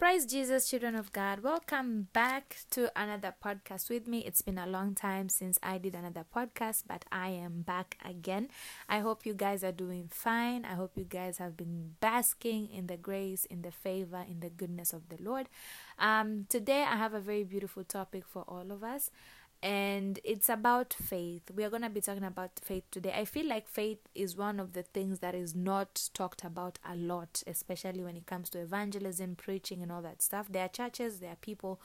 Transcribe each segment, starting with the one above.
Praise Jesus, children of God. Welcome back to another podcast with me. It's been a long time since I did another podcast, but I am back again. I hope you guys are doing fine. I hope you guys have been basking in the grace, in the favor, in the goodness of the Lord. Today I have a very beautiful topic for all of us. And it's about faith. We are going to be talking about faith today. I feel like faith is one of the things that is not talked about a lot, especially when it comes to evangelism, preaching, and all that stuff. There are churches, there are people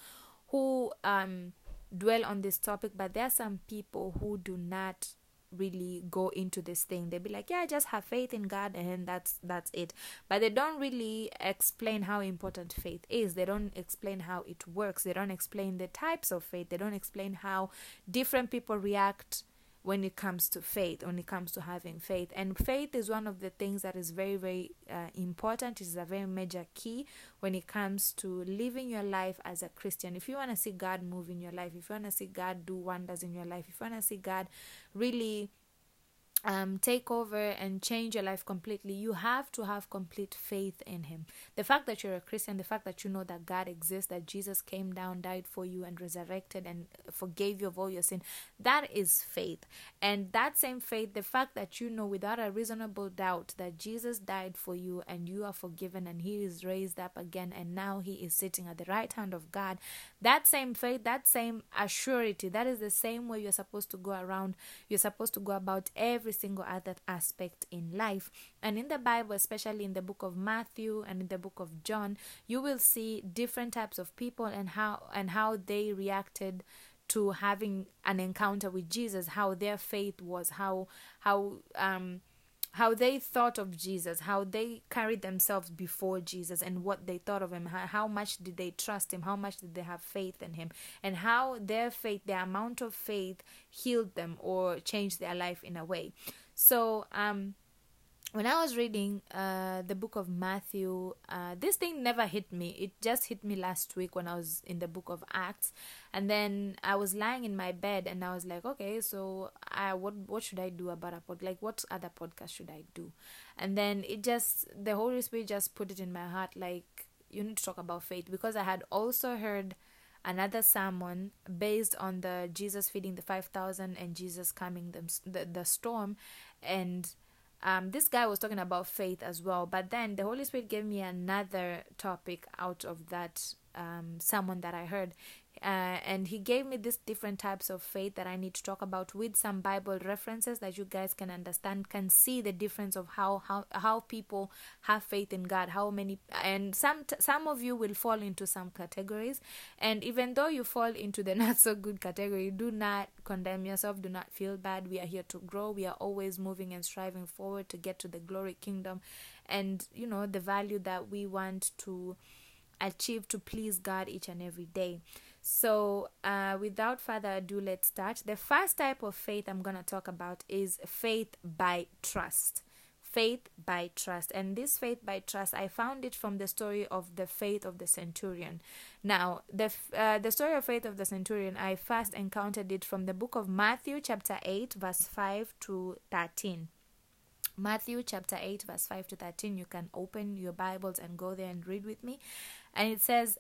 who dwell on this topic, but there are some people who do not really go into this thing. They'll be like, yeah, I just have faith in God and that's it. But they don't really explain how important faith is. They don't explain how it works. They don't explain the types of faith. They don't explain how different people react when it comes to faith, when it comes to having faith. And faith is one of the things that is very, very important. It is a very major key when it comes to living your life as a Christian. If you want to see God move in your life, if you want to see God do wonders in your life, if you want to see God really take over and change your life completely, you have to have complete faith in him. The fact that you're a Christian, the fact that you know that God exists, that Jesus came down, died for you and resurrected and forgave you of all your sin, that is faith. And that same faith, the fact that you know without a reasonable doubt that Jesus died for you and you are forgiven and he is raised up again and now he is sitting at the right hand of God, that same faith, that same assurity, that is the same way you're supposed to go around, you're supposed to go about every single other aspect in life. And in the Bible, especially in the book of Matthew and in the book of John, you will see different types of people and how they reacted to having an encounter with Jesus, how their faith was, how they thought of Jesus, how they carried themselves before Jesus and what they thought of him, how much did they trust him, how much did they have faith in him, and how their faith, their amount of faith healed them or changed their life in a way. So, when I was reading the book of Matthew, this thing never hit me. It just hit me last week when I was in the book of Acts. And then I was lying in my bed and I was like, okay, so what should I do about a podcast? Like, what other podcast should I do? And then the Holy Spirit just put it in my heart, like, you need to talk about faith. Because I had also heard another sermon based on the Jesus feeding the 5,000 and Jesus calming the storm. And this guy was talking about faith as well, but then the Holy Spirit gave me another topic out of that sermon that I heard, and he gave me these different types of faith that I need to talk about with some Bible references that you guys can understand, can see the difference of how people have faith in God, how many, and some of you will fall into some categories, and even though you fall into the not so good category, do not condemn yourself, do not feel bad. We are here to grow. We are always moving and striving forward to get to the glory kingdom, and you know the value that we want to achieve to please God each and every day. So without further ado, let's start. The first type of faith I'm going to talk about is faith by trust. Faith by trust. And this faith by trust, I found it from the story of the faith of the centurion. Now, the story of faith of the centurion, I first encountered it from the book of Matthew chapter 8 verse 5 to 13. Matthew chapter 8 verse 5 to 13. You can open your Bibles and go there and read with me. And it says,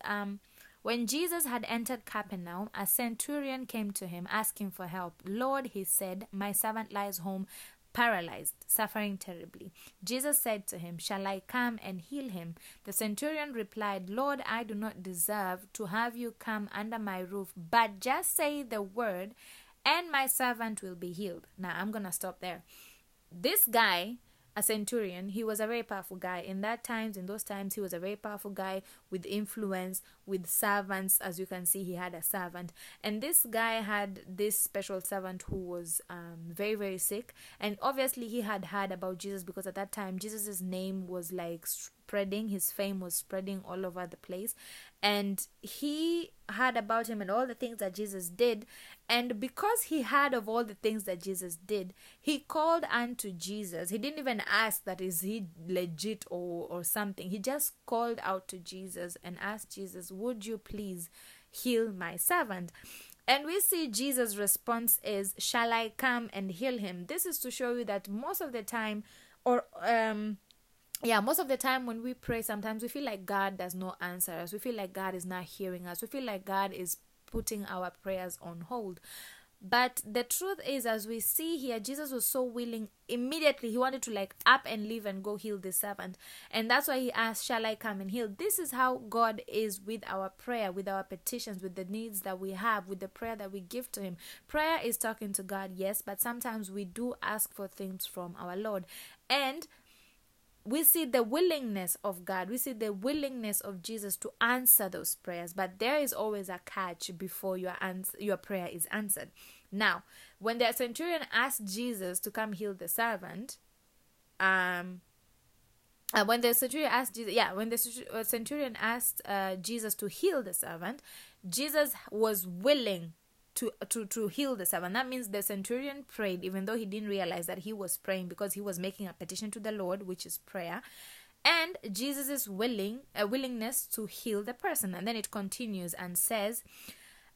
when Jesus had entered Capernaum, a centurion came to him asking for help. Lord, he said, my servant lies home paralyzed, suffering terribly. Jesus said to him, shall I come and heal him? The centurion replied, Lord, I do not deserve to have you come under my roof, but just say the word and my servant will be healed. Now I'm going to stop there. This guy, a centurion, he was a very powerful guy. In those times, he was a very powerful guy with influence, with servants. As you can see, he had a servant. And this guy had this special servant who was very, very sick. And obviously, he had heard about Jesus because at that time, Jesus' name was like spreading. His fame was spreading all over the place. And he heard about him and all the things that Jesus did. And because he heard of all the things that Jesus did, he called unto Jesus. He didn't even ask that is he legit or something. He just called out to Jesus and asked Jesus, would you please heal my servant? And we see Jesus' response is, shall I come and heal him? This is to show you that most of the time, or yeah, most of the time when we pray, sometimes we feel like God does not answer us. We feel like God is not hearing us. We feel like God is putting our prayers on hold. But the truth is, as we see here, Jesus was so willing. Immediately, he wanted to up and leave and go heal the servant. And that's why he asked, shall I come and heal? This is how God is with our prayer, with our petitions, with the needs that we have, with the prayer that we give to him. Prayer is talking to God, yes, but sometimes we do ask for things from our Lord. And we see the willingness of God. We see the willingness of Jesus to answer those prayers. But there is always a catch before your prayer is answered. Now, when the centurion asked Jesus to come heal the servant, when the centurion asked Jesus to heal the servant, Jesus was willing to heal the servant. That means the centurion prayed, even though he didn't realize that he was praying, because he was making a petition to the Lord, which is prayer, and Jesus' willingness to heal the person. And then it continues and says,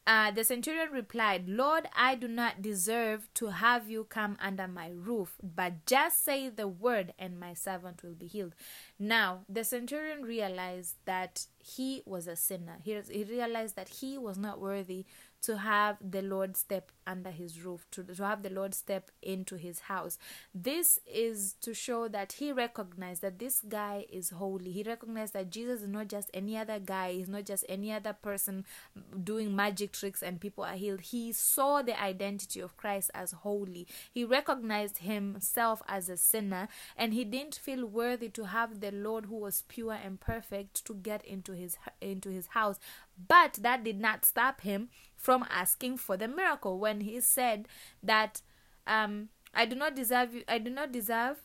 the centurion replied, Lord, I do not deserve to have you come under my roof, but just say the word and my servant will be healed. Now, the centurion realized that he was a sinner. He realized that he was not worthy to have the Lord step under his roof, to have the Lord step into his house. This is to show that he recognized that this guy is holy. He recognized that Jesus is not just any other guy. He's not just any other person doing magic tricks and people are healed. He saw the identity of Christ as holy. He recognized himself as a sinner, and he didn't feel worthy to have the Lord, who was pure and perfect, to get into his house. But that did not stop him from asking for the miracle when he said that I do not deserve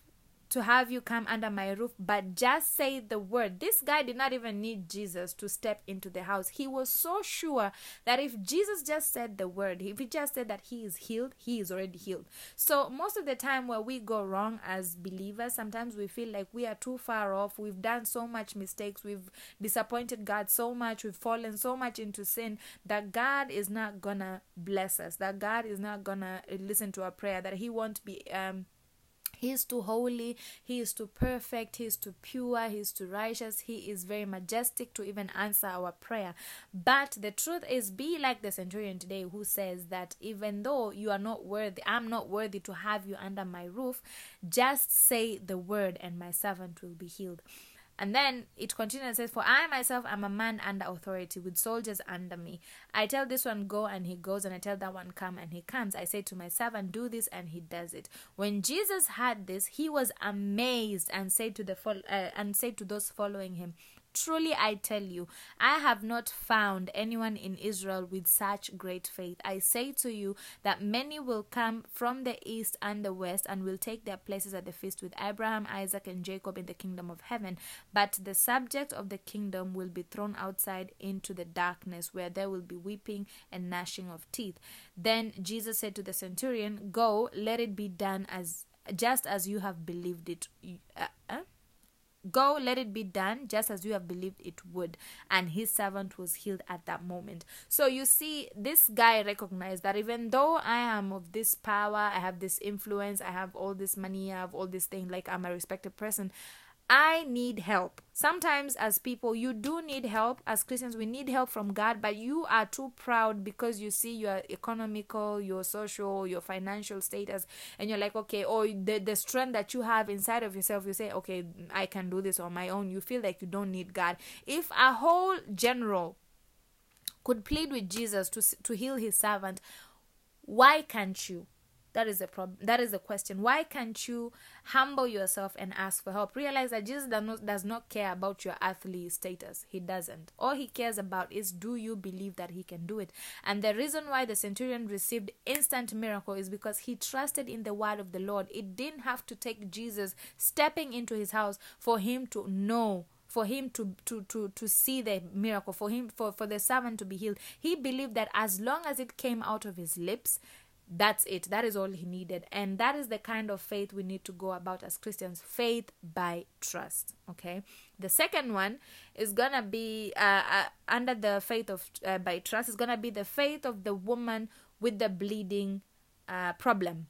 to have you come under my roof, but just say the word. This guy did not even need Jesus to step into the house. He was so sure that if Jesus just said the word, if he just said that he is healed, he is already healed. So most of the time where we go wrong as believers, sometimes we feel like we are too far off. We've done so much mistakes. We've disappointed God so much. We've fallen so much into sin that God is not gonna bless us, that God is not gonna listen to our prayer, that he won't be He is too holy, he is too perfect, he is too pure, he is too righteous, he is very majestic to even answer our prayer. But the truth is, be like the centurion today, who says that even though you are not worthy, I'm not worthy to have you under my roof, just say the word and my servant will be healed. And then it continues and says, for I myself am a man under authority, with soldiers under me. I tell this one, go, and he goes. And I tell that one, come, and he comes. I say to my servant, do this, and he does it. When Jesus heard this, he was amazed, and said to those following him, truly I tell you, I have not found anyone in Israel with such great faith. I say to you that many will come from the east and the west, and will take their places at the feast with Abraham, Isaac, and Jacob in the kingdom of heaven. But the subjects of the kingdom will be thrown outside into the darkness, where there will be weeping and gnashing of teeth. Then Jesus said to the centurion, go, let it be done just as you have believed it. Go, let it be done just as you have believed it would. And his servant was healed at that moment. So you see, this guy recognized that even though I am of this power, I have this influence, I have all this money, I have all this thing, I'm a respected person, I need help. Sometimes as people, you do need help. As Christians, we need help from God, but you are too proud because you see your economical, your social, your financial status, and you're like, okay, or the strength that you have inside of yourself, you say, okay, I can do this on my own. You feel like you don't need God. If a whole general could plead with Jesus to heal his servant, why can't you? That is the problem. That is the question. Why can't you humble yourself and ask for help? Realize that Jesus does not care about your earthly status. He doesn't. All he cares about is, do you believe that he can do it? And the reason why the centurion received instant miracle is because he trusted in the word of the Lord. It didn't have to take Jesus stepping into his house for him to know, for him to see the miracle, for the servant to be healed. He believed that as long as it came out of his lips, that's it. That is all he needed. And that is the kind of faith we need to go about as Christians. Faith by trust. Okay. The second one is going to be under the faith of by trust. It's going to be the faith of the woman with the bleeding problem.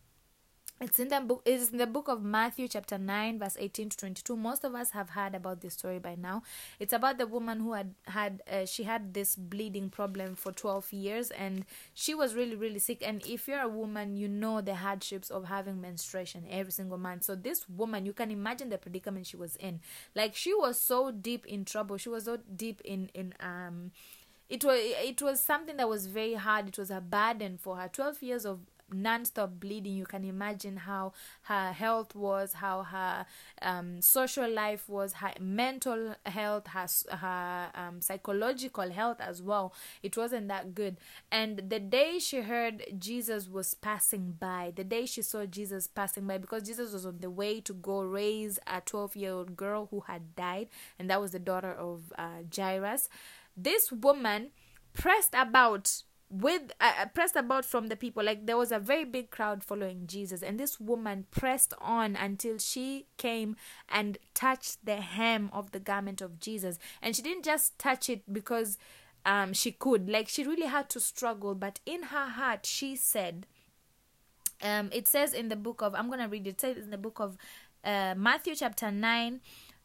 It's in the book of Matthew chapter 9 verse 18 to 22. Most of us have heard about this story by now. It's about the woman who had this bleeding problem for 12 years, and she was really, really sick. And if you're a woman, you know the hardships of having menstruation every single month. So this woman, you can imagine the predicament she was in. Like, she was so deep in trouble. She was so deep in it was something that was very hard. It was a burden for her. 12 years of non-stop bleeding. You can imagine how her health was, how her social life was, her mental health, her psychological health as well. It wasn't that good. And the day she heard Jesus was passing by, the day she saw Jesus passing by, because Jesus was on the way to go raise a 12-year-old girl who had died, and that was the daughter of Jairus. This woman pressed about from the people. Like, there was a very big crowd following Jesus, and this woman pressed on until she came and touched the hem of the garment of Jesus. And she didn't just touch it because she could. Like, she really had to struggle, but in her heart she said, it says in the book of, I'm gonna read it. It says in the book of Matthew chapter 9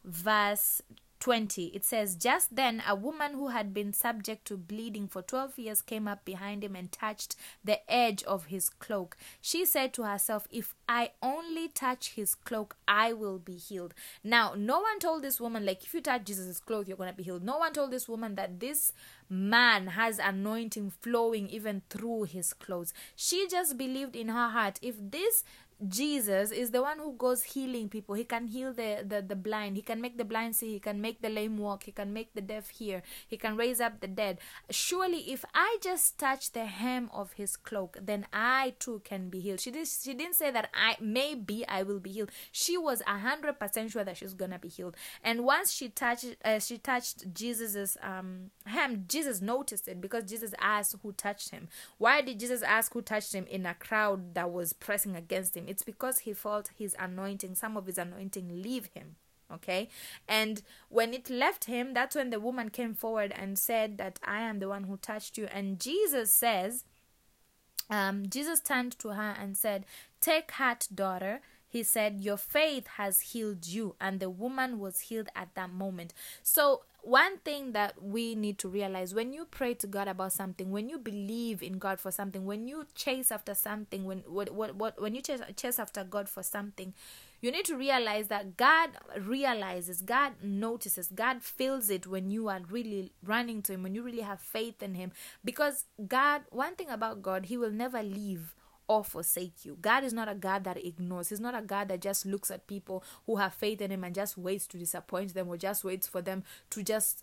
verse 20. It says, just then a woman who had been subject to bleeding for 12 years came up behind him and touched the edge of his cloak. She said to herself, if I only touch his cloak, I will be healed. Now, no one told this woman, like, if you touch Jesus' cloak, you're going to be healed. No one told this woman that this man has anointing flowing even through his clothes. She just believed in her heart, if this Jesus is the one who goes healing people, he can heal the blind, he can make the blind see, he can make the lame walk, he can make the deaf hear, he can raise up the dead. Surely if I just touch the hem of his cloak, then I too can be healed. She didn't say that I will be healed. She was 100% sure that she's gonna be healed. And once she touched Jesus's hem, Jesus noticed it, because Jesus asked who touched him. Why did Jesus ask who touched him in a crowd that was pressing against him? It's because he felt his anointing, some of his anointing, leave him. Okay? And when it left him, that's when the woman came forward and said that I am the one who touched you. And Jesus says, Jesus turned to her and said, take heart, daughter. He said, your faith has healed you. And the woman was healed at that moment. So one thing that we need to realize, when you pray to God about something, when you believe in God for something, when you chase after something, when you chase after God for something, you need to realize that God realizes, God notices, God feels it when you are really running to him, when you really have faith in him. Because God, one thing about God, he will never leave or forsake you. God is not a God that ignores. He's not a God that just looks at people who have faith in him and just waits to disappoint them, or just waits for them to just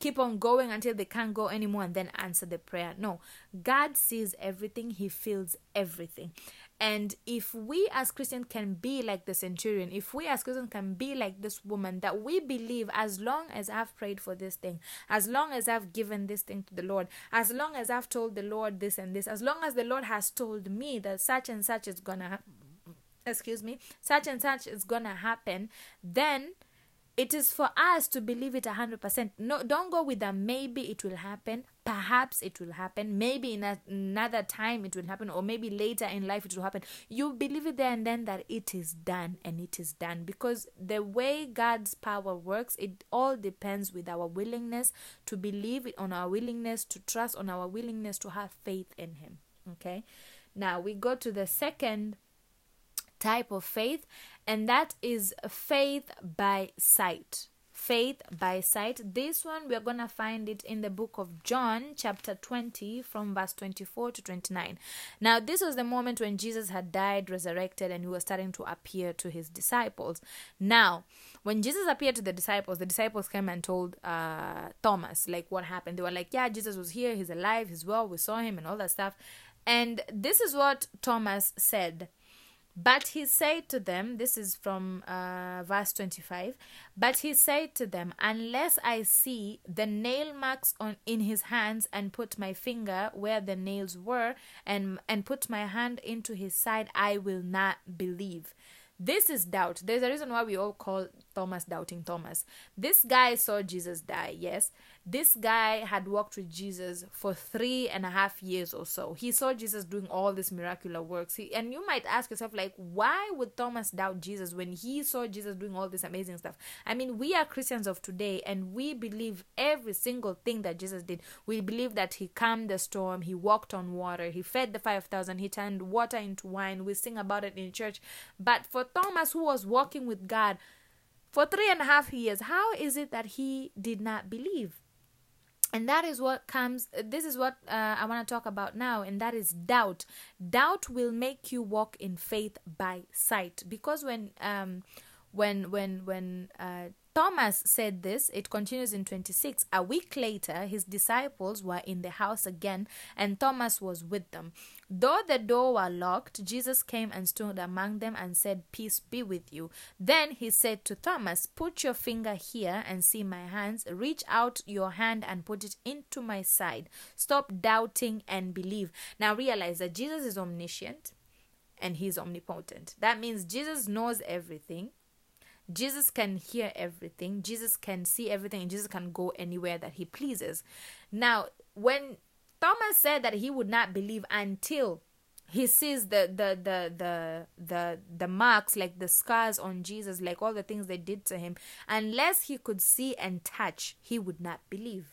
keep on going until they can't go anymore and then answer the prayer. No, God sees everything. He feels everything. And if we as Christians can be like the centurion, if we as Christians can be like this woman, that we believe, as long as I've prayed for this thing, as long as I've given this thing to the Lord, as long as I've told the Lord this and this, as long as the Lord has told me that such and such is gonna such and such is gonna happen, then it is for us to believe it 100%. No, don't go with the maybe it will happen, perhaps it will happen, maybe in another time it will happen, or maybe later in life it will happen. You believe it there and then that it is done, and it is done. Because the way God's power works, it all depends with our willingness to believe, on our willingness to trust, on our willingness to have faith in him. Okay? Now we go to the second type of faith, and that is faith by sight. Faith by sight. This one, we're going to find it in the book of John chapter 20 from verse 24 to 29. Now, this was the moment when Jesus had died, resurrected, and he was starting to appear to his disciples. Now, when Jesus appeared to the disciples came and told Thomas, like, what happened. They were like, yeah, Jesus was here, he's alive, he's well, we saw him and all that stuff. And this is what Thomas said. But he said to them, this is from verse 25, but he said to them, unless I see the nail marks in his hands, and put my finger where the nails were, and put my hand into his side, I will not believe. This is doubt. There's a reason why we all call Thomas, doubting Thomas. This guy saw Jesus die, yes. This guy had walked with Jesus for 3.5 years or so. He saw Jesus doing all these miraculous works. And you might ask yourself, like, why would Thomas doubt Jesus when he saw Jesus doing all this amazing stuff? I mean, we are Christians of today, and we believe every single thing that Jesus did. We believe that he calmed the storm, he walked on water, he fed the 5,000, he turned water into wine. We sing about it in church. But for Thomas, who was walking with God for 3.5 years, how is it that he did not believe? And that is what comes, this is what I want to talk about now, and that is doubt. Doubt will make you walk in faith by sight. Because when Thomas said this, it continues in 26. A week later, his disciples were in the house again, and Thomas was with them. Though the door were locked, Jesus came and stood among them and said, "Peace be with you." Then he said to Thomas, "Put your finger here and see my hands. Reach out your hand and put it into my side. Stop doubting and believe." Now realize that Jesus is omniscient and he's omnipotent. That means Jesus knows everything. Jesus can hear everything. Jesus can see everything. And Jesus can go anywhere that he pleases. Now, when Thomas said that he would not believe until he sees the marks, like the scars on Jesus, like all the things they did to him, unless he could see and touch, he would not believe.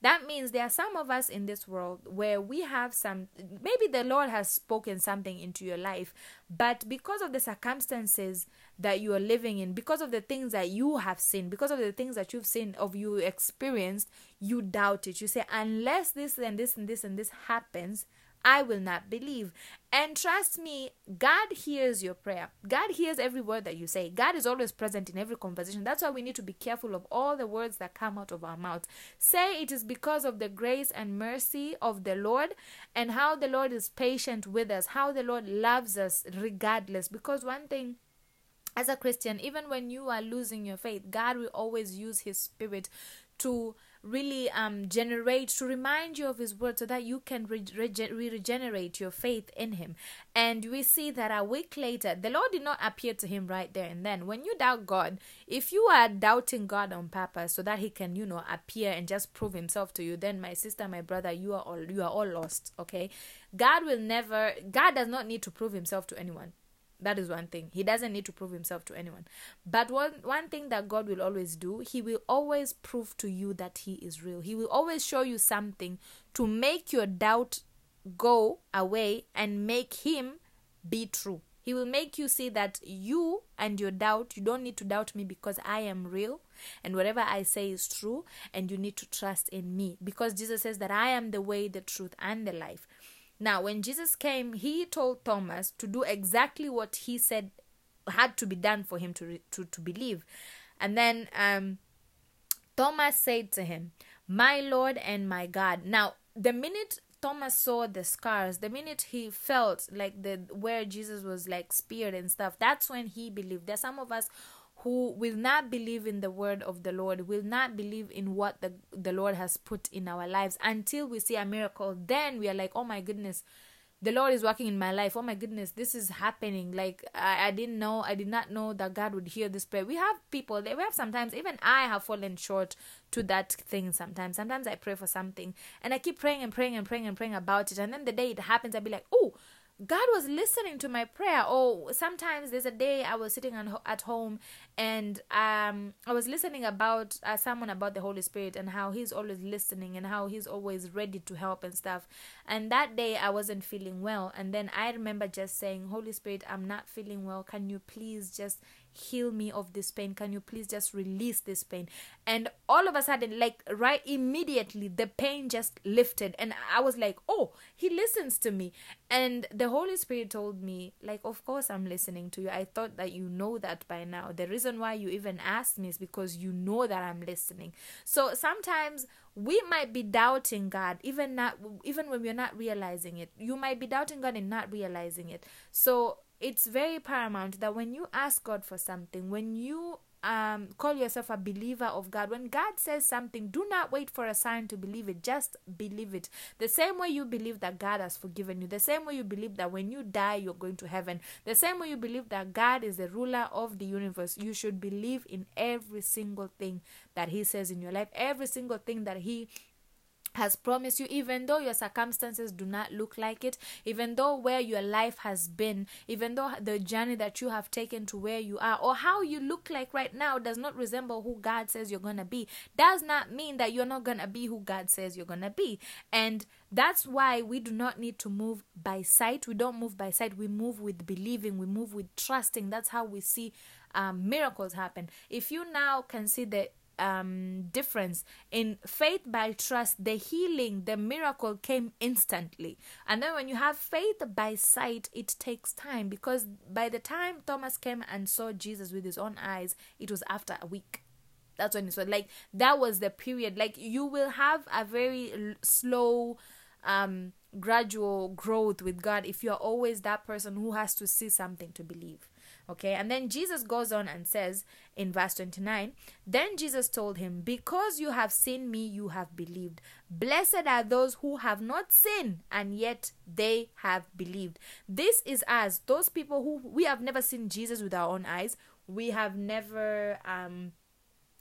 That means there are some of us in this world where we have some, maybe the Lord has spoken something into your life, but because of the circumstances that you are living in, because of the things that you have seen, because of the things that you've seen, of you experienced, you doubt it. You say, unless this and this and this and this happens, I will not believe. And trust me, God hears your prayer. God hears every word that you say. God is always present in every conversation. That's why we need to be careful of all the words that come out of our mouths. Say it is because of the grace and mercy of the Lord, and how the Lord is patient with us, how the Lord loves us regardless. Because one thing, as a Christian, even when you are losing your faith, God will always use his Spirit to really generate, to remind you of his word, so that you can regenerate your faith in him. And we see that a week later, the Lord did not appear to him right there and then. When you doubt God, if you are doubting God on purpose so that he can, you know, appear and just prove himself to you, then my sister, my brother, you are all lost. Okay, God does not need to prove himself to anyone. That is one thing. He doesn't need to prove himself to anyone. But one thing that God will always do, he will always prove to you that he is real. He will always show you something to make your doubt go away and make him be true. He will make you see that you and your doubt, you don't need to doubt me, because I am real and whatever I say is true, and you need to trust in me, because Jesus says that I am the way, the truth, and the life. Now, when Jesus came, he told Thomas to do exactly what he said had to be done for him to believe. And then Thomas said to him, "My Lord and my God." Now, the minute Thomas saw the scars, the minute he felt like where Jesus was like speared and stuff, that's when he believed. There's some of us who will not believe in the word of the Lord, will not believe in what the Lord has put in our lives until we see a miracle. Then we are like, oh my goodness, the Lord is working in my life. Oh my goodness, this is happening. Like, I did not know that God would hear this prayer. We have people, sometimes, even I have fallen short to that thing sometimes. Sometimes I pray for something and I keep praying and praying and praying and praying about it. And then the day it happens, I'll be like, oh, God was listening to my prayer. Oh, sometimes there's a day I was sitting at home and I was listening about someone about the Holy Spirit and how he's always listening and how he's always ready to help and stuff. And that day I wasn't feeling well. And then I remember just saying, Holy Spirit, I'm not feeling well. Can you please just heal me of this pain? Can you please just release this pain? And all of a sudden, like right immediately, the pain just lifted. And I was like, oh, he listens to me. And the Holy Spirit told me, like, of course I'm listening to you. I thought that you know that by now. The reason why you even asked me is because you know that I'm listening. So sometimes we might be doubting God, even when we're not realizing it. You might be doubting God and not realizing it. So it's very paramount that when you ask God for something, when you call yourself a believer of God. When God says something, do not wait for a sign to believe it. Just believe it. The same way you believe that God has forgiven you, the same way you believe that when you die you're going to heaven, the same way you believe that God is the ruler of the universe, you should believe in every single thing that he says in your life, every single thing that he has promised you, even though your circumstances do not look like it, even though where your life has been, even though the journey that you have taken to where you are, or how you look like right now does not resemble who God says you're gonna be, does not mean that you're not gonna be who God says you're gonna be. And that's why we do not need to move by sight. We don't move by sight. We move with believing. We move with trusting. That's how we see miracles happen. If you now can see the difference in faith by trust, the healing, the miracle came instantly. And then when you have faith by sight, it takes time, because by the time Thomas came and saw Jesus with his own eyes, it was after a week. That's when he saw, like, that was the period. Like, you will have a very slow gradual growth with God if you're always that person who has to see something to believe. Okay, and then Jesus goes on and says in verse 29, "Then Jesus told him, because you have seen me, you have believed. Blessed are those who have not seen, and yet they have believed." This is us, those people who, we have never seen Jesus with our own eyes. We have never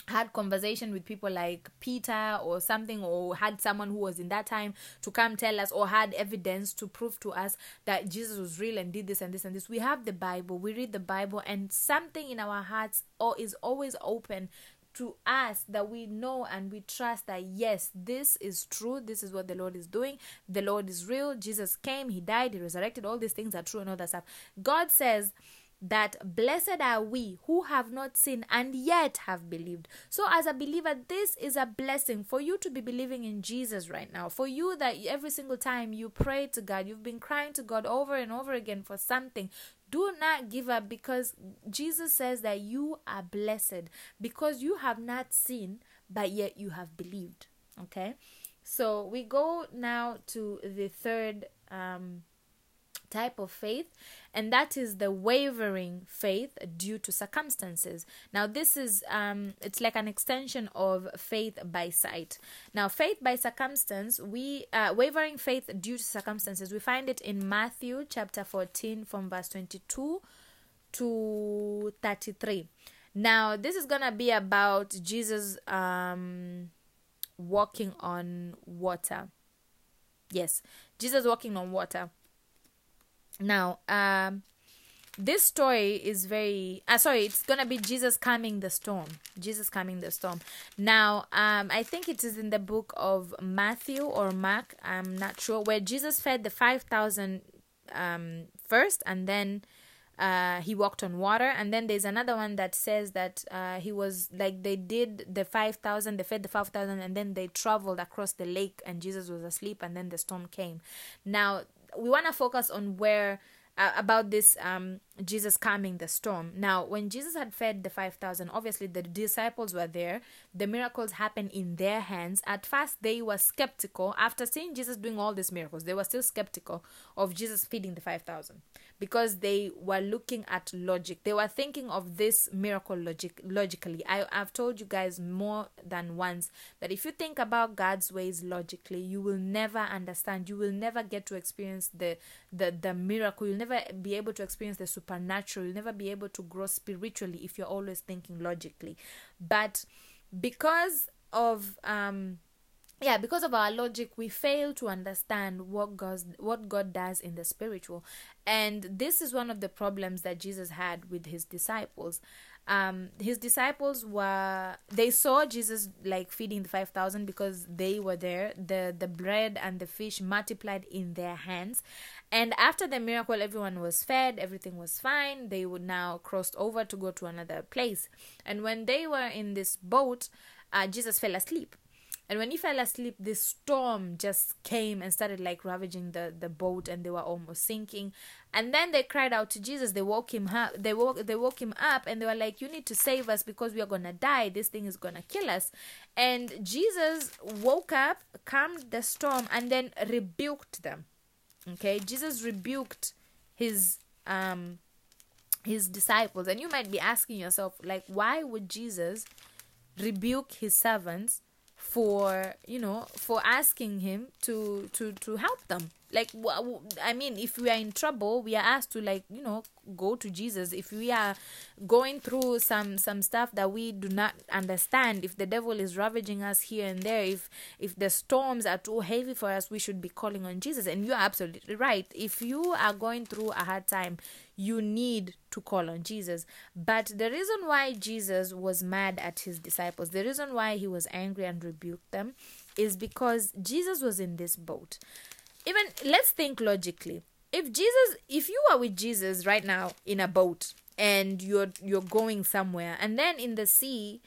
had conversation with people like Peter or something, or had someone who was in that time to come tell us, or had evidence to prove to us that Jesus was real and did this and this and this. We have the Bible, we read the Bible, and something in our hearts is always open to us that we know and we trust that yes, this is true, this is what the Lord is doing, the Lord is real, Jesus came, he died, he resurrected, all these things are true and all that stuff. God says that blessed are we who have not seen and yet have believed. So as a believer, this is a blessing for you to be believing in Jesus right now. For you that every single time you pray to God, you've been crying to God over and over again for something, do not give up, because Jesus says that you are blessed because you have not seen, but yet you have believed. Okay, so we go now to the third type of faith, and that is the wavering faith due to circumstances. Now this is it's like an extension of faith by sight. Now faith by circumstance, we wavering faith due to circumstances, we find it in Matthew chapter 14 from verse 22 to 33. Now this is gonna be about Jesus walking on water. Yes, Jesus walking on water. Now, this story is very... it's going to be Jesus calming the storm. Jesus calming the storm. Now, I think it is in the book of Matthew or Mark, I'm not sure, where Jesus fed the 5,000 first, and then he walked on water. And then there's another one that says that he was... like, they did the 5,000, they fed the 5,000, and then they traveled across the lake, and Jesus was asleep, and then the storm came. Now... we want to focus on where about this Jesus calming the storm. Now, when Jesus had fed the 5,000, obviously the disciples were there. The miracles happened in their hands. At first, they were skeptical. After seeing Jesus doing all these miracles, they were still skeptical of Jesus feeding the 5,000, because they were looking at logic. They were thinking of this miracle logically. I've told you guys more than once that if you think about God's ways logically, you will never understand. You will never get to experience the miracle. You'll never be able to experience the supernatural. You'll never be able to grow spiritually if you're always thinking logically. But because of our logic, we fail to understand what God does in the spiritual. And this is one of the problems that Jesus had with his disciples. His disciples they saw Jesus like feeding the 5,000 because they were there. The bread and the fish multiplied in their hands. And after the miracle, everyone was fed, everything was fine. They would now cross over to go to another place. And when they were in this boat, Jesus fell asleep. And when he fell asleep, this storm just came and started like ravaging the boat, and they were almost sinking. And then they cried out to Jesus. They woke him up. They woke him up, and they were like, "You need to save us because we are gonna die. This thing is gonna kill us." And Jesus woke up, calmed the storm, and then rebuked them. Okay, Jesus rebuked his his disciples. And you might be asking yourself, like, why would Jesus rebuke his servants for, you know, for asking him to help them? Like, I mean, if we are in trouble, we are asked to, like, you know, go to Jesus. If we are going through some stuff that we do not understand, if the devil is ravaging us here and there, if the storms are too heavy for us, we should be calling on Jesus. And you're absolutely right. If you are going through a hard time, you need to call on Jesus. But the reason why Jesus was mad at his disciples, the reason why he was angry and rebuked them, is because Jesus was in this boat. Even let's think logically. If you are with Jesus right now in a boat and you're going somewhere, and then in the sea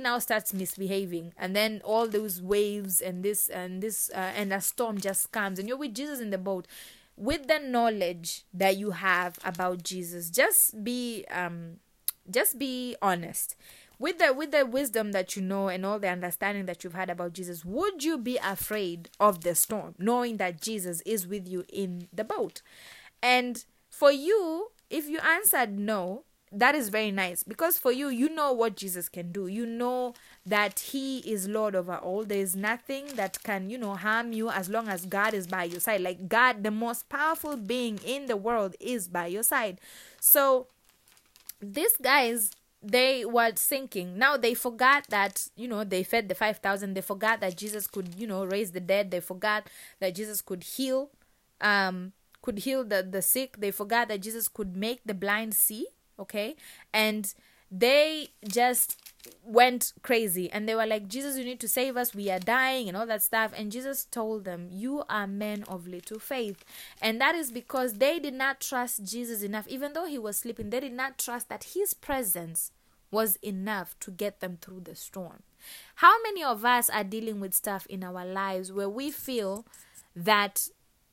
now starts misbehaving, and then all those waves and this and a storm just comes, and you're with Jesus in the boat, with the knowledge that you have about Jesus, just be honest. With the wisdom that you know and all the understanding that you've had about Jesus, would you be afraid of the storm, knowing that Jesus is with you in the boat? And for you, if you answered no, that is very nice, because for you, you know what Jesus can do. You know that he is Lord over all. There is nothing that can, you know, harm you as long as God is by your side. Like, God, the most powerful being in the world, is by your side. So these guys, they were sinking. Now they forgot that, you know, they fed the 5,000. They forgot that Jesus could, you know, raise the dead. They forgot that Jesus could heal the sick. They forgot that Jesus could make the blind see. Okay. And they just went crazy, and they were like, Jesus, you need to save us, we are dying, and all that stuff. And Jesus told them, you are men of little faith. And that is because they did not trust Jesus enough. Even though he was sleeping, they did not trust that his presence was enough to get them through the storm. How many of us are dealing with stuff in our lives where we feel that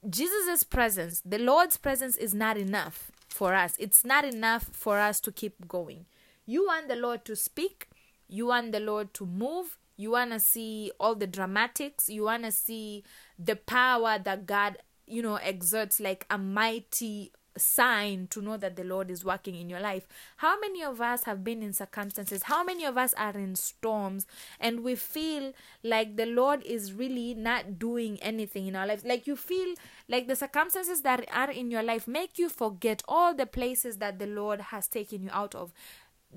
Jesus's presence, the Lord's presence, is not enough for us? It's not enough for us to keep going. You want the Lord to speak. You want the Lord to move. You want to see all the dramatics. You want to see the power that God, you know, exerts, like a mighty sign to know that the Lord is working in your life. How many of us have been in circumstances? How many of us are in storms, and we feel like the Lord is really not doing anything in our lives? Like, you feel like the circumstances that are in your life make you forget all the places that the Lord has taken you out of.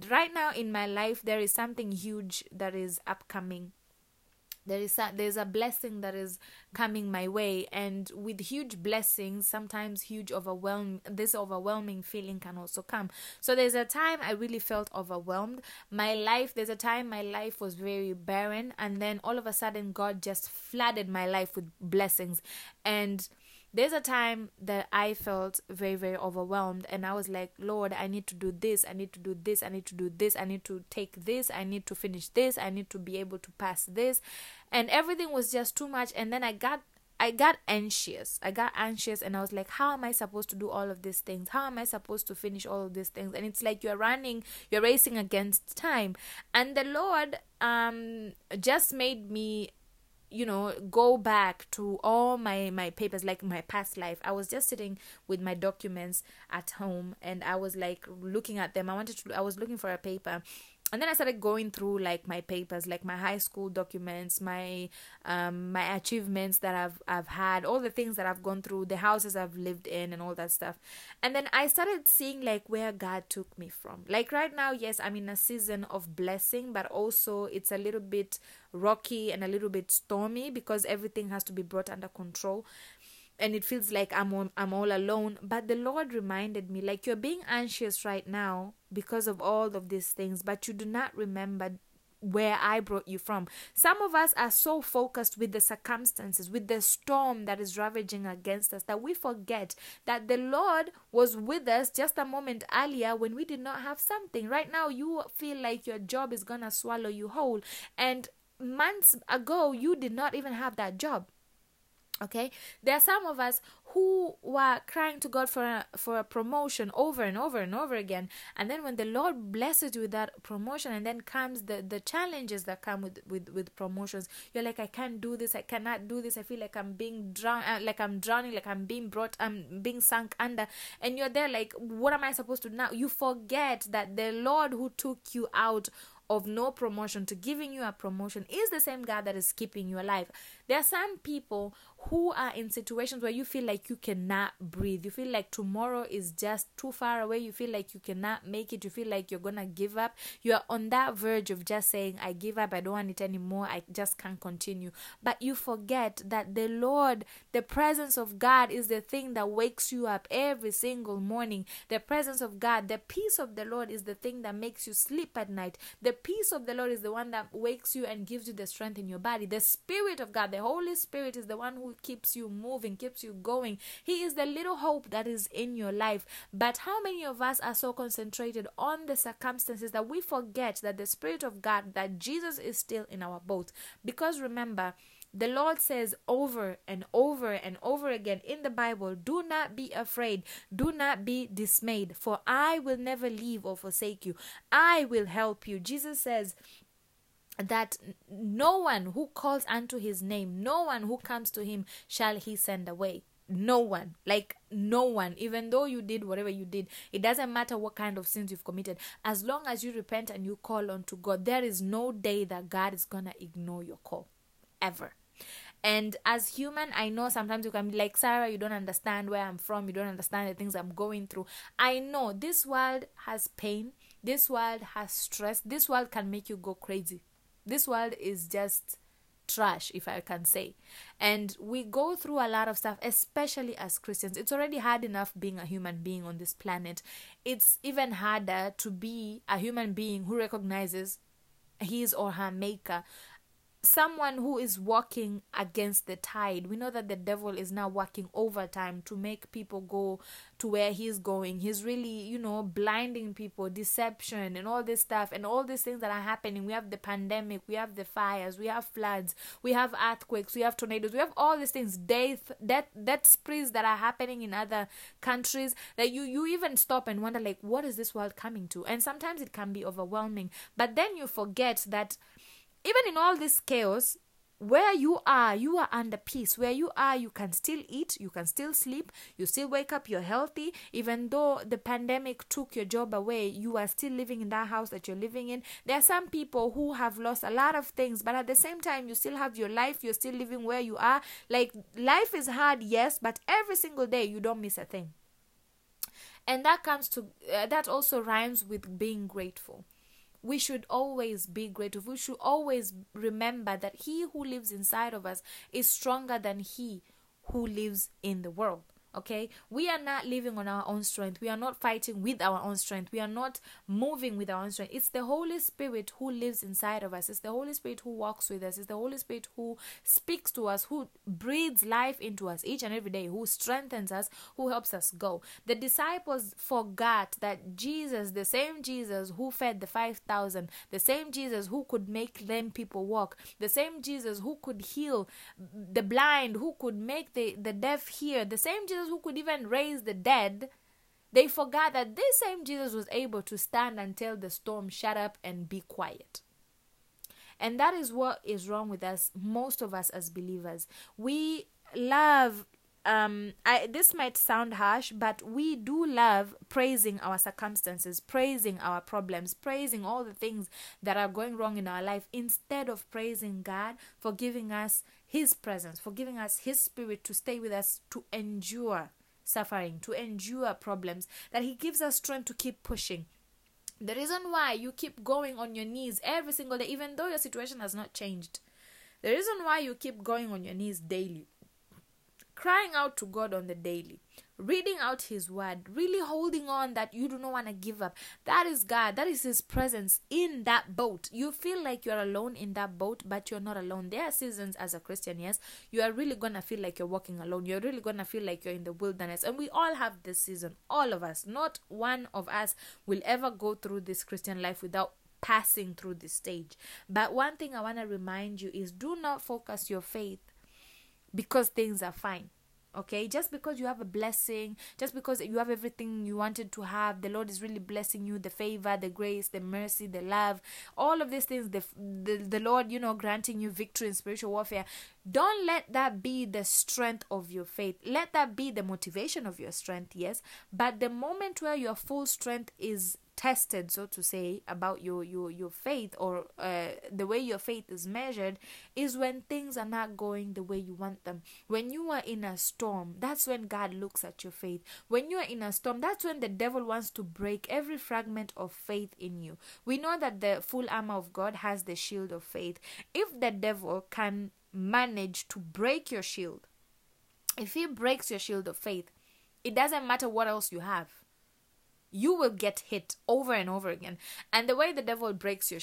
Right now in my life, there is something huge that is upcoming. There's a blessing that is coming my way, and with huge blessings, sometimes this overwhelming feeling can also come. So there's a time I really felt overwhelmed. There's a time my life was very barren, and then all of a sudden God just flooded my life with blessings. And there's a time that I felt very, very overwhelmed, and I was like, Lord, I need to do this, I need to do this, I need to do this, I need to take this, I need to finish this, I need to be able to pass this, and everything was just too much. And then I got anxious, and I was like, how am I supposed to do all of these things? How am I supposed to finish all of these things? And it's like you're racing against time. And the Lord just made me, you know, go back to all my papers, like my past life. I was just sitting with my documents at home, and I was like looking at them. I was looking for a paper, and then I started going through like my papers, like my high school documents, my achievements that I've had, all the things that I've gone through, the houses I've lived in, and all that stuff. And then I started seeing like where God took me from. Like right now, yes, I'm in a season of blessing, but also it's a little bit rocky and a little bit stormy, because everything has to be brought under control, and it feels like I'm all alone. But the Lord reminded me, like, you're being anxious right now because of all of these things, but you do not remember where I brought you from. Some of us are so focused with the circumstances, with the storm that is ravaging against us, that we forget that the Lord was with us just a moment earlier when we did not have something. Right now, you feel like your job is gonna swallow you whole, and months ago you did not even have that job. Okay, there are some of us who were crying to God for a promotion over and over and over again. And then when the Lord blesses you with that promotion, and then comes the challenges that come with promotions, you're like, I can't do this, I cannot do this, I feel like I'm being drowned, like I'm drowning, like I'm being brought, I'm being sunk under. And you're there like, what am I supposed to do now? You forget that the Lord who took you out of no promotion to giving you a promotion is the same God that is keeping you alive. There are some people who are in situations where you feel like you cannot breathe. You feel like tomorrow is just too far away. You feel like you cannot make it. You feel like you're gonna give up. You are on that verge of just saying, I give up. I don't want it anymore. I just can't continue. But you forget that the Lord, the presence of God is the thing that wakes you up every single morning. The presence of God, the peace of the Lord is the thing that makes you sleep at night. The peace of the Lord is the one that wakes you and gives you the strength in your body. The Spirit of God, the Holy Spirit, is the one who keeps you moving, keeps you going. He is the little hope that is in your life. But how many of us are so concentrated on the circumstances that we forget that the Spirit of God, that Jesus is still in our boat? Because remember, the Lord says over and over and over again in the Bible, do not be afraid, do not be dismayed, for I will never leave or forsake you. I will help you. Jesus says that no one who calls unto his name, no one who comes to him shall he send away. No one, like no one, even though you did whatever you did, it doesn't matter what kind of sins you've committed. As long as you repent and you call unto God, there is no day that God is gonna ignore your call, ever. And as human, I know sometimes you can be like, Sarah, you don't understand where I'm from, you don't understand the things I'm going through. I know this world has pain, this world has stress, this world can make you go crazy. This world is just trash, if I can say. And we go through a lot of stuff, especially as Christians. It's already hard enough being a human being on this planet. It's even harder to be a human being who recognizes his or her maker. Someone who is walking against the tide. We know that the devil is now working overtime to make people go to where he's going. He's really, blinding people, deception and all this stuff and all these things that are happening. We have the pandemic, we have the fires, we have floods, we have earthquakes, we have tornadoes, we have all these things, death sprees that are happening in other countries that you even stop and wonder, like, what is this world coming to? And sometimes it can be overwhelming. But then you forget that even in all this chaos, where you are under peace. Where you are, you can still eat, you can still sleep, you still wake up, you're healthy. Even though the pandemic took your job away, you are still living in that house that you're living in. There are some people who have lost a lot of things, but at the same time, you still have your life, you're still living where you are. Like, life is hard, yes, but every single day, you don't miss a thing. And that comes to, that also rhymes with being grateful. We should always be grateful. We should always remember that he who lives inside of us is stronger than he who lives in the world. Okay, we are not living on our own strength. We are not fighting with our own strength. We are not moving with our own strength. It's the Holy Spirit who lives inside of us. It's the Holy Spirit who walks with us. It's the Holy Spirit who speaks to us, who breathes life into us each and every day, who strengthens us, who helps us go. The disciples forgot that Jesus, the same Jesus who fed the 5,000, the same Jesus who could make lame people walk, the same Jesus who could heal the blind, who could make the deaf hear, the same Jesus who could even raise the dead, they forgot that this same Jesus was able to stand and tell the storm, shut up and be quiet. And that is what is wrong with us, most of us as believers. We love, this might sound harsh, but we do love praising our circumstances, praising our problems, praising all the things that are going wrong in our life, instead of praising God for giving us his presence, for giving us his Spirit to stay with us, to endure suffering, to endure problems, that he gives us strength to keep pushing. The reason why you keep going on your knees every single day, even though your situation has not changed, the reason why you keep going on your knees daily, crying out to God on the daily, reading out his word, really holding on that you do not want to give up. That is God. That is his presence in that boat. You feel like you're alone in that boat, but you're not alone. There are seasons as a Christian, yes, you are really going to feel like you're walking alone. You're really going to feel like you're in the wilderness. And we all have this season. All of us. Not one of us will ever go through this Christian life without passing through this stage. But one thing I want to remind you is, do not focus your faith because things are fine. Okay, just because you have a blessing, just because you have everything you wanted to have, the Lord is really blessing you, the favor, the grace, the mercy, the love, all of these things, the Lord, you know, granting you victory in spiritual warfare. Don't let that be the strength of your faith. Let that be the motivation of your strength, yes. But the moment where your full strength is tested, so to say, about your faith or the way your faith is measured is when things are not going the way you want them. When you are in a storm, that's when God looks at your faith. When you are in a storm, that's when the devil wants to break every fragment of faith in you. We know that the full armor of God has the shield of faith. If the devil can manage to break your shield, if he breaks your shield of faith, it doesn't matter what else you have. You will get hit over and over again. And the way the devil breaks your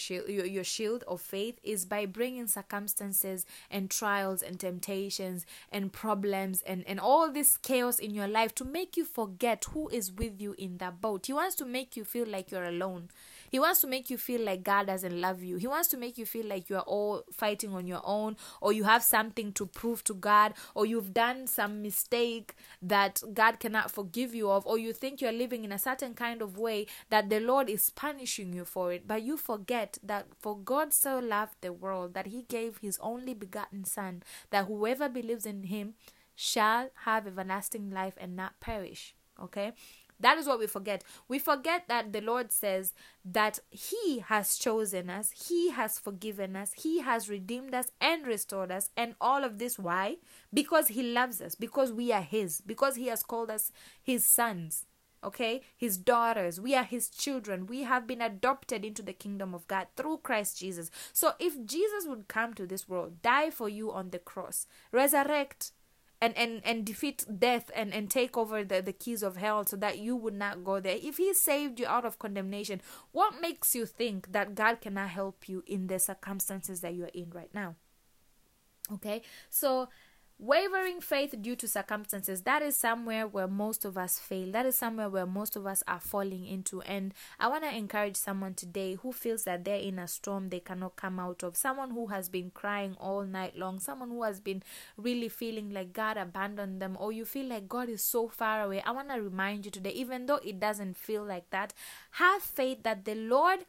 shield of faith is by bringing circumstances and trials and temptations and problems and all this chaos in your life to make you forget who is with you in that boat. He wants to make you feel like you're alone. He wants to make you feel like God doesn't love you. He wants to make you feel like you are all fighting on your own, or you have something to prove to God, or you've done some mistake that God cannot forgive you of, or you think you're living in a certain kind of way that the Lord is punishing you for it. But you forget that for God so loved the world that he gave his only begotten Son, that whoever believes in him shall have everlasting life and not perish. Okay? That is what we forget. We forget that the Lord says that he has chosen us, he has forgiven us, he has redeemed us and restored us. And all of this, why? Because he loves us, because we are his, because he has called us his sons, okay, his daughters. We are his children. We have been adopted into the kingdom of God through Christ Jesus. So if Jesus would come to this world, die for you on the cross, resurrect, and defeat death and take over the keys of hell so that you would not go there. If he saved you out of condemnation, what makes you think that God cannot help you in the circumstances that you're in right now? Okay, so wavering faith due to circumstances, that is somewhere where most of us fail. That is somewhere where most of us are falling into. And I want to encourage someone today who feels that they're in a storm they cannot come out of. Someone who has been crying all night long. Someone who has been really feeling like God abandoned them, or you feel like God is so far away. I want to remind you today, even though it doesn't feel like that, have faith that the Lord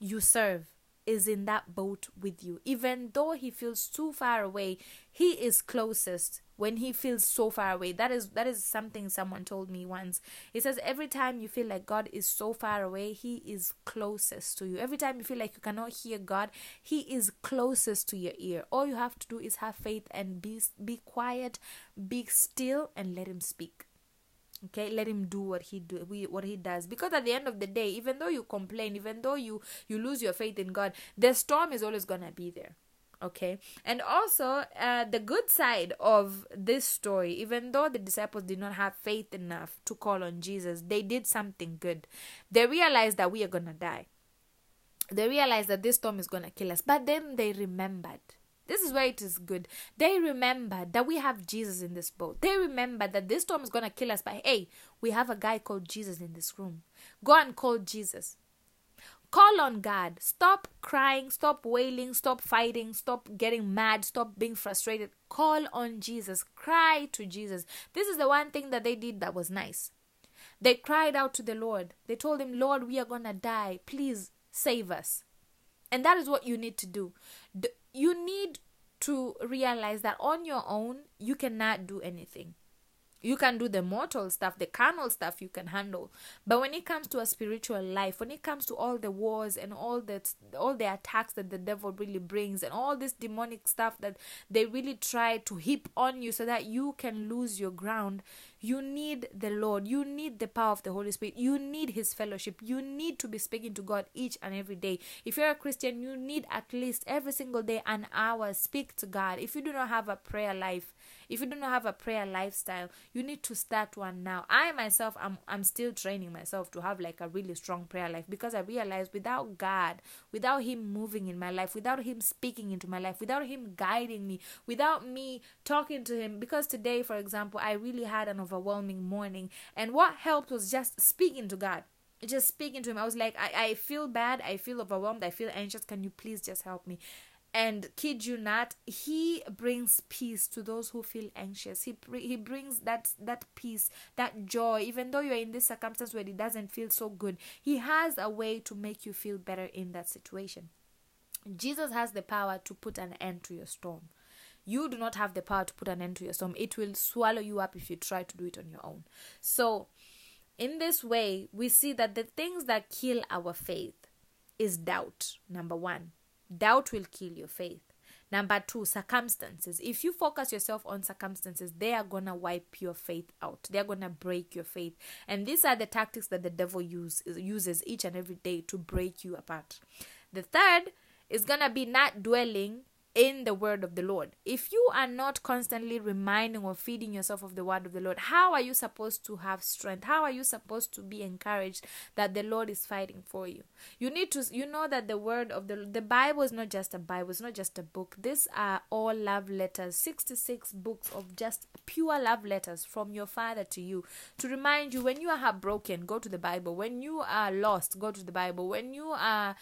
you serve is in that boat with you. Even though he feels too far away, he is closest when he feels so far away. That is something someone told me once. It says every time you feel like God is so far away, he is closest to you. Every time you feel like you cannot hear God, he is closest to your ear. All you have to do is have faith and be quiet, be still, and let him speak. Okay, let him do what he does, because at the end of the day, even though you complain, even though you lose your faith in God, the storm is always gonna be there. Okay, and also the good side of this story, even though the disciples did not have faith enough to call on Jesus, they did something good. They realized that we are gonna die. They realized that this storm is gonna kill us, but then they remembered. This is where it is good. They remember that we have Jesus in this boat. They remember that this storm is going to kill us. But hey, we have a guy called Jesus in this room. Go and call Jesus. Call on God. Stop crying. Stop wailing. Stop fighting. Stop getting mad. Stop being frustrated. Call on Jesus. Cry to Jesus. This is the one thing that they did that was nice. They cried out to the Lord. They told him, Lord, we are going to die. Please save us. And that is what you need to do. You need to realize that on your own, you cannot do anything. You can do the mortal stuff, the carnal stuff you can handle. But when it comes to a spiritual life, when it comes to all the wars and all the attacks that the devil really brings and all this demonic stuff that they really try to heap on you so that you can lose your ground, you need the Lord. You need the power of the Holy Spirit. You need his fellowship. You need to be speaking to God each and every day. If you're a Christian, you need at least every single day an hour speak to God. If you do not have a prayer life, if you do not have a prayer lifestyle, you need to start one now. I myself, I'm still training myself to have like a really strong prayer life, because I realized without God, without him moving in my life, without him speaking into my life, without him guiding me, without me talking to him, because today, for example, I really had an overwhelming morning, and what helped was just speaking to God. Just speaking to him. I was like, I feel bad. I feel overwhelmed. I feel anxious. Can you please just help me? And kid you not, he brings peace to those who feel anxious. He brings that peace, that joy. Even though you're in this circumstance where it doesn't feel so good, he has a way to make you feel better in that situation. Jesus has the power to put an end to your storm. You do not have the power to put an end to your storm. It will swallow you up if you try to do it on your own. So in this way, we see that the things that kill our faith is doubt, number one. Doubt will kill your faith. Number two, circumstances. If you focus yourself on circumstances, they are going to wipe your faith out. They're going to break your faith. And these are the tactics that the devil uses each and every day to break you apart. The third is going to be not dwelling in the word of the Lord. If you are not constantly reminding or feeding yourself of the word of the Lord, how are you supposed to have strength? How are you supposed to be encouraged that the Lord is fighting for you? You need to, you know that the word of the Bible is not just a Bible, it's not just a book. These are all love letters, 66 books of just pure love letters from your Father to you. To remind you, when you are heartbroken, go to the Bible. When you are lost, go to the Bible. When you are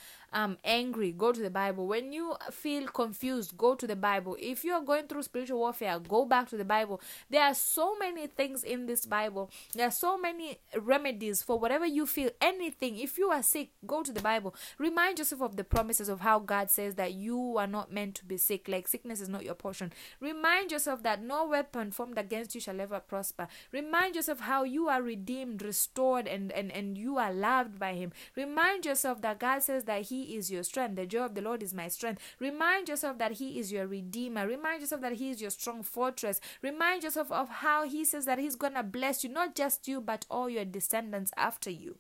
angry, go to the Bible. When you feel confused, go to the Bible. If you are going through spiritual warfare, go back to the Bible. There are so many things in this Bible. There are so many remedies for whatever you feel, anything. If you are sick, go to the Bible. Remind yourself of the promises of how God says that you are not meant to be sick, like sickness is not your portion. Remind yourself that no weapon formed against you shall ever prosper. Remind yourself how you are redeemed, restored, and you are loved by him. Remind yourself that God says that He is your strength. The joy of the Lord is my strength. Remind yourself that He is your Redeemer. Remind yourself that He is your strong fortress. Remind yourself of how He says that He's going to bless you, not just you, but all your descendants after you.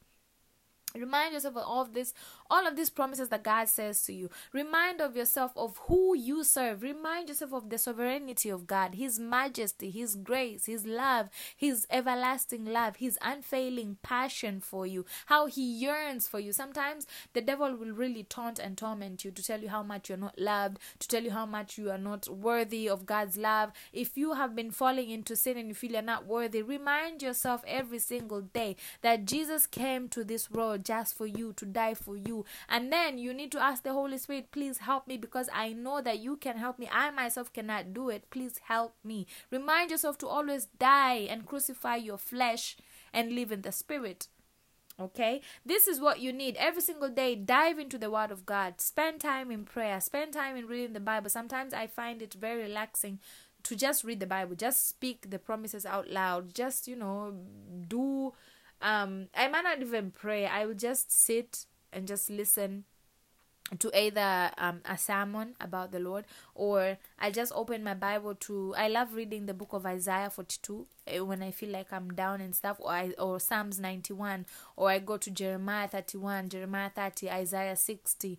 Remind yourself of all of these promises that God says to you. Remind of yourself of who you serve. Remind yourself of the sovereignty of God, His majesty, His grace, His love, His everlasting love, His unfailing passion for you, how He yearns for you. Sometimes the devil will really taunt and torment you to tell you how much you're not loved, to tell you how much you are not worthy of God's love. If you have been falling into sin and you feel you're not worthy, remind yourself every single day that Jesus came to this world just for you, to die for you. And then you need to ask the Holy Spirit, please help me, because I know that you can help me. I myself cannot do it. Please help me. Remind yourself to always die and crucify your flesh and live in the Spirit. Okay, this is what you need every single day. Dive into the Word of God. Spend time in prayer. Spend time in reading the Bible. Sometimes I find it very relaxing to just read the Bible, just speak the promises out loud, just, you know, do. I might not even pray. I will just sit and just listen to either a sermon about the Lord, or I just open my Bible to. I love reading the book of Isaiah 42 when I feel like I'm down and stuff, or Psalms 91, or I go to Jeremiah 31, Jeremiah 30, Isaiah 60,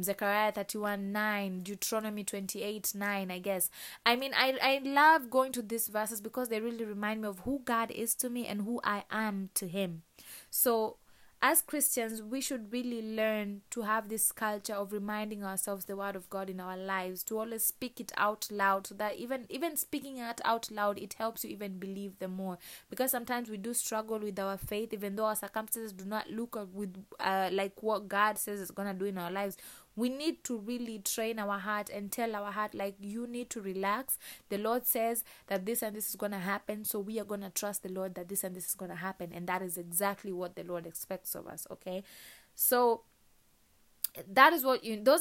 Zechariah 31:9, Deuteronomy 28:9. I guess. I mean, I love going to these verses because they really remind me of who God is to me and who I am to Him. So, as Christians, we should really learn to have this culture of reminding ourselves the Word of God in our lives, to always speak it out loud, so that even speaking it out loud, it helps you even believe them more. Because sometimes we do struggle with our faith, even though our circumstances do not look like what God says is going to do in our lives. We need to really train our heart and tell our heart, like, you need to relax. The Lord says that this and this is going to happen, so we are going to trust the Lord that this and this is going to happen. And that is exactly what the Lord expects of us, okay? So those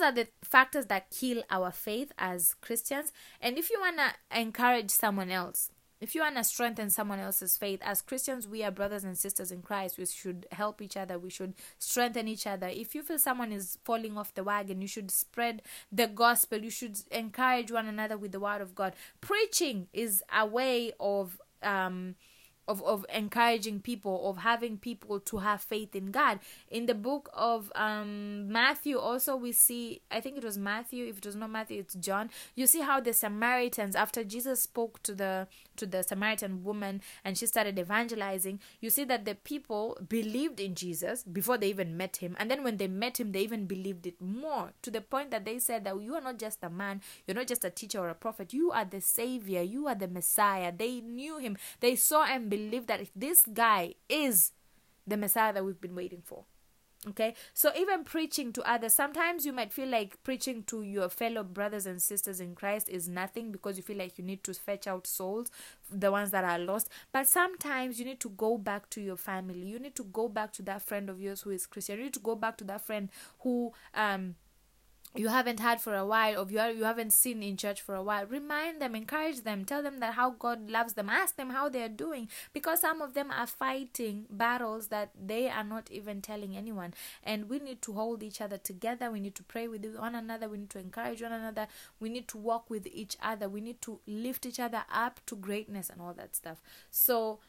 are the factors that kill our faith as Christians. And if you want to encourage someone else, if you want to strengthen someone else's faith, as Christians, we are brothers and sisters in Christ. We should help each other. We should strengthen each other. If you feel someone is falling off the wagon, you should spread the gospel. You should encourage one another with the Word of God. Preaching is a way of encouraging people, of having people to have faith in God. In the book of Matthew also, we see, I think it was Matthew, if it was not Matthew, it's John. You see how the Samaritans, after Jesus spoke to the Samaritan woman and she started evangelizing, you see that the people believed in Jesus before they even met him. And then when they met him, they even believed it more, to the point that they said that you are not just a man, you're not just a teacher or a prophet, you are the Savior, you are the Messiah. They knew him. They saw and believed that if this guy is the Messiah that we've been waiting for. Okay, so even preaching to others, sometimes you might feel like preaching to your fellow brothers and sisters in Christ is nothing, because you feel like you need to fetch out souls, the ones that are lost. But sometimes you need to go back to your family. You need to go back to that friend of yours who is Christian. You need to go back to that friend who you haven't had for a while, or you haven't seen in church for a while. Remind them, encourage them, tell them that how God loves them. Ask them how they're doing, because some of them are fighting battles that they are not even telling anyone. And we need to hold each other together. We need to pray with one another. We need to encourage one another. We need to walk with each other. We need to lift each other up to greatness and all that stuff. So,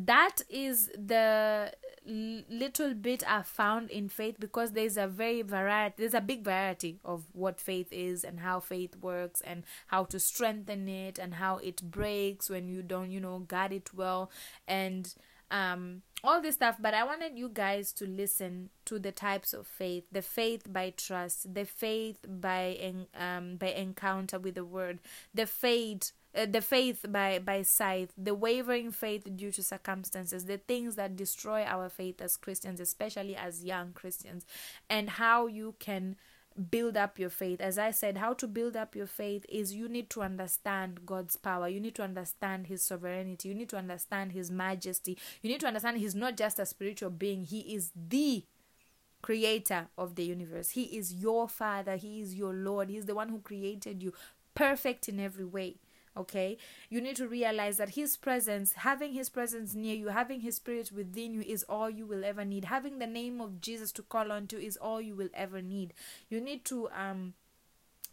that is the little bit I found in faith, because there's a big variety of what faith is and how faith works and how to strengthen it and how it breaks when you don't, guard it well, and all this stuff. But I wanted you guys to listen to the types of faith: the faith by trust, the faith by encounter with the Word, the faith by sight, the wavering faith due to circumstances, the things that destroy our faith as Christians, especially as young Christians, and how you can build up your faith. As I said, how to build up your faith is you need to understand God's power. You need to understand His sovereignty. You need to understand His majesty. You need to understand He's not just a spiritual being. He is the creator of the universe. He is your Father. He is your Lord. He's the one who created you, perfect in every way. Okay, you need to realize that His presence, having His presence near you, having His Spirit within you is all you will ever need. Having the name of Jesus to call on to is all you will ever need. You need to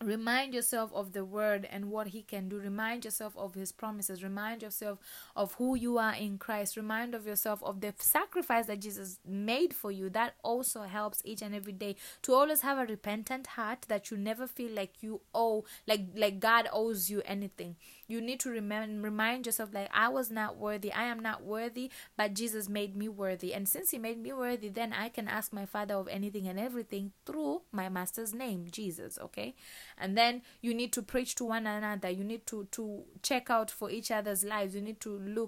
remind yourself of the Word and what He can do. Remind yourself of His promises. Remind yourself of who you are in Christ. Remind of yourself of the sacrifice that Jesus made for you. That also helps each and every day to always have a repentant heart, that you never feel like you owe, like God owes you anything. You need to remind yourself, like, I was not worthy. I am not worthy, but Jesus made me worthy. And since He made me worthy, then I can ask my Father of anything and everything through my Master's name, Jesus. Okay? And then you need to preach to one another. You need to check out for each other's lives. You need to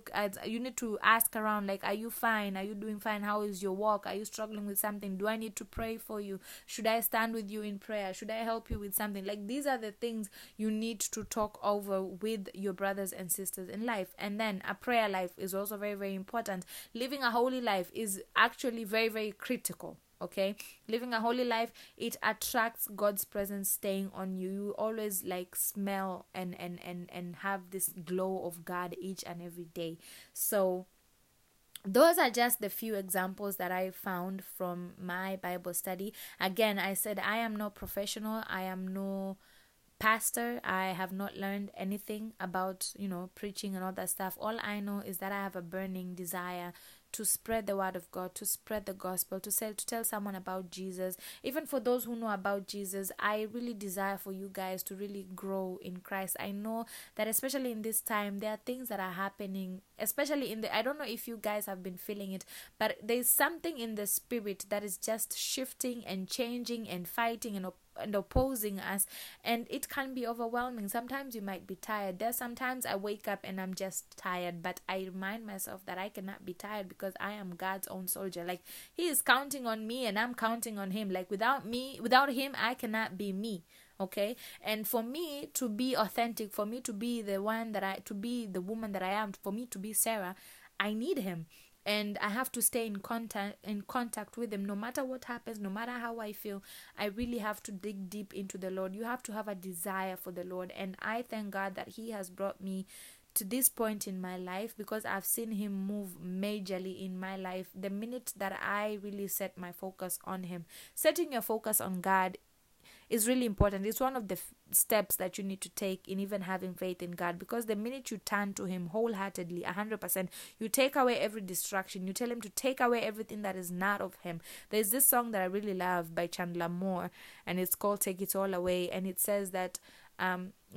you need to ask around, like, are you fine? Are you doing fine? How is your walk? Are you struggling with something? Do I need to pray for you? Should I stand with you in prayer? Should I help you with something? Like, these are the things you need to talk over with your brothers and sisters in life. And then a prayer life is also very, very important. Living a holy life is actually very, very critical. Okay, living a holy life, it attracts God's presence staying on you. You always smell and have this glow of God each and every day. So those are just the few examples that I found from my Bible study. Again, I said I am no professional. I am no pastor. I have not learned anything about preaching and all that stuff. All I know is that I have a burning desire to spread the word of God, to spread the gospel, to tell someone about Jesus. Even for those who know about Jesus, I really desire for you guys to really grow in Christ. I know that especially in this time, there are things that are happening, especially I don't know if you guys have been feeling it, but there's something in the spirit that is just shifting and changing and fighting and opposing us, and it can be overwhelming. Sometimes you might be tired. Sometimes I wake up and I'm just tired, but I remind myself that I cannot be tired because I am God's own soldier. He is counting on me and I'm counting on Him. Without Him, I cannot be me. Okay, and for me to be authentic, for me to be to be the woman that I am, for me to be Sarah, I need Him. And I have to stay in contact with Him, no matter what happens, no matter how I feel. I really have to dig deep into the Lord. You have to have a desire for the Lord. And I thank God that He has brought me to this point in my life, because I've seen Him move majorly in my life the minute that I really set my focus on Him. Setting your focus on God is really important. It's one of the steps that you need to take in even having faith in God, because the minute you turn to Him wholeheartedly, 100%, you take away every distraction. You tell Him to take away everything that is not of Him. There's this song that I really love by Chandler Moore, and it's called Take It All Away, and it says that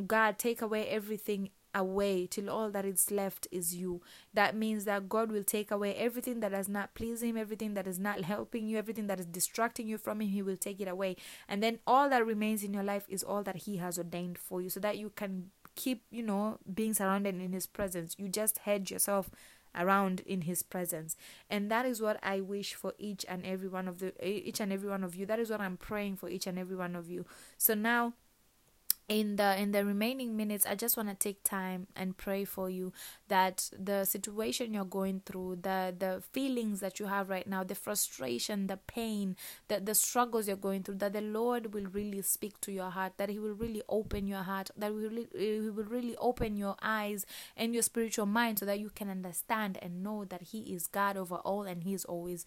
God, take away everything away till all that is left is You. That means that God will take away everything that does not please Him, everything that is not helping you, everything that is distracting you from Him. He will take it away, and then all that remains in your life is all that He has ordained for you, so that you can keep being surrounded in His presence. You just hedge yourself around in his presence. And that is what I wish for each and every one of you. That is what I'm praying for each and every one of you. So now, in the remaining minutes, I just want to take time and pray for you, that the situation you're going through, the feelings that you have right now, the frustration, the pain, the struggles you're going through, that the Lord will really speak to your heart, that He will really open your heart, that He will really open your eyes and your spiritual mind, so that you can understand and know that He is God over all and He is always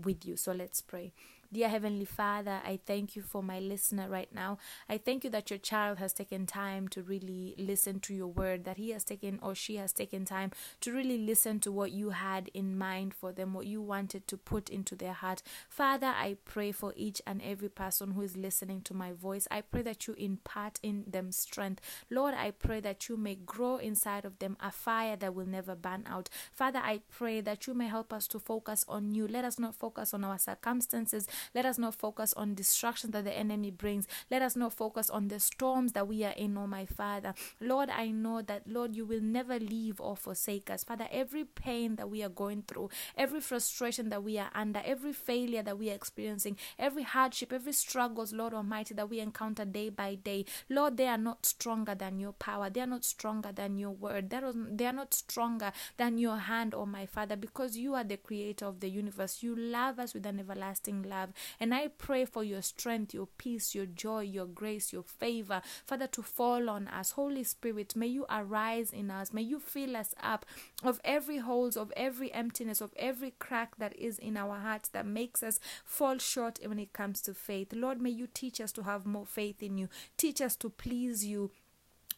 with you. So let's pray. Dear Heavenly Father, I thank you for my listener right now. I thank you that your child has taken time to really listen to your word, that he has taken, or she has taken time to really listen to what you had in mind for them, what you wanted to put into their heart. Father, I pray for each and every person who is listening to my voice. I pray that you impart in them strength. Lord, I pray that you may grow inside of them a fire that will never burn out. Father, I pray that you may help us to focus on you. Let us not focus on our circumstances. Let us not focus on distractions that the enemy brings. Let us not focus on the storms that we are in, oh my Father. Lord, I know that, Lord, you will never leave or forsake us. Father, every pain that we are going through, every frustration that we are under, every failure that we are experiencing, every hardship, every struggles, Lord Almighty, that we encounter day by day, Lord, they are not stronger than your power. They are not stronger than your word. They are not stronger than your hand, oh my Father, because you are the creator of the universe. You love us with an everlasting love. And I pray for your strength, your peace, your joy, your grace, your favor, Father, to fall on us. Holy Spirit, may you arise in us. May you fill us up of every holes, of every emptiness, of every crack that is in our hearts that makes us fall short when it comes to faith. Lord, may you teach us to have more faith in you. Teach us to please you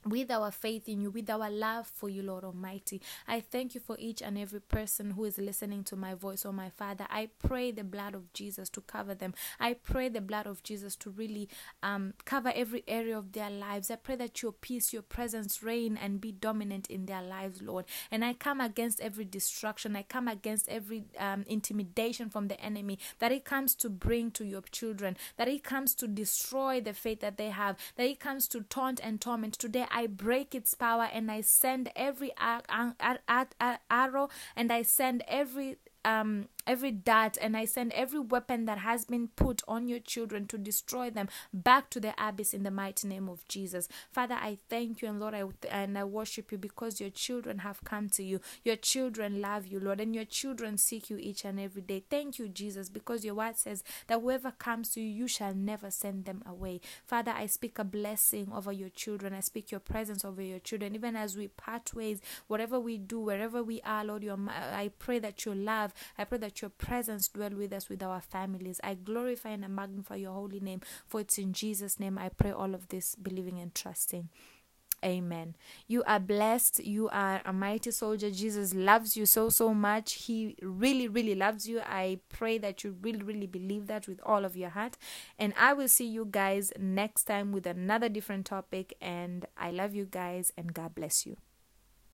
with our faith in you, with our love for you, Lord Almighty. I thank you for each and every person who is listening to my voice, oh my Father. I pray the blood of Jesus to cover them. I pray the blood of Jesus to really cover every area of their lives. I pray that your peace, your presence reign and be dominant in their lives, Lord. And I come against every distraction. I come against every intimidation from the enemy, that it comes to bring to your children, that it comes to destroy the faith that they have, that it comes to taunt and torment. Today, I break its power, and I send every arrow, and I send every dart, and I send every weapon that has been put on your children to destroy them back to the abyss in the mighty name of Jesus. Father, I thank you, and Lord, I worship you, because your children have come to you. Your children love you, Lord, and your children seek you each and every day. Thank you, Jesus, because your word says that whoever comes to you, you shall never send them away. Father, I speak a blessing over your children. I speak your presence over your children. Even as we part ways, whatever we do, wherever we are, Lord, I pray that your love, I pray that your presence dwell with us, with our families. I glorify and I magnify your holy name, for it's in Jesus' name I pray all of this, believing and trusting. Amen. You are blessed. You are a mighty soldier. Jesus loves you so, so much. He really, really loves you. I pray that you really, really believe that with all of your heart. And I will see you guys next time with another different topic. And I love you guys, and God bless you.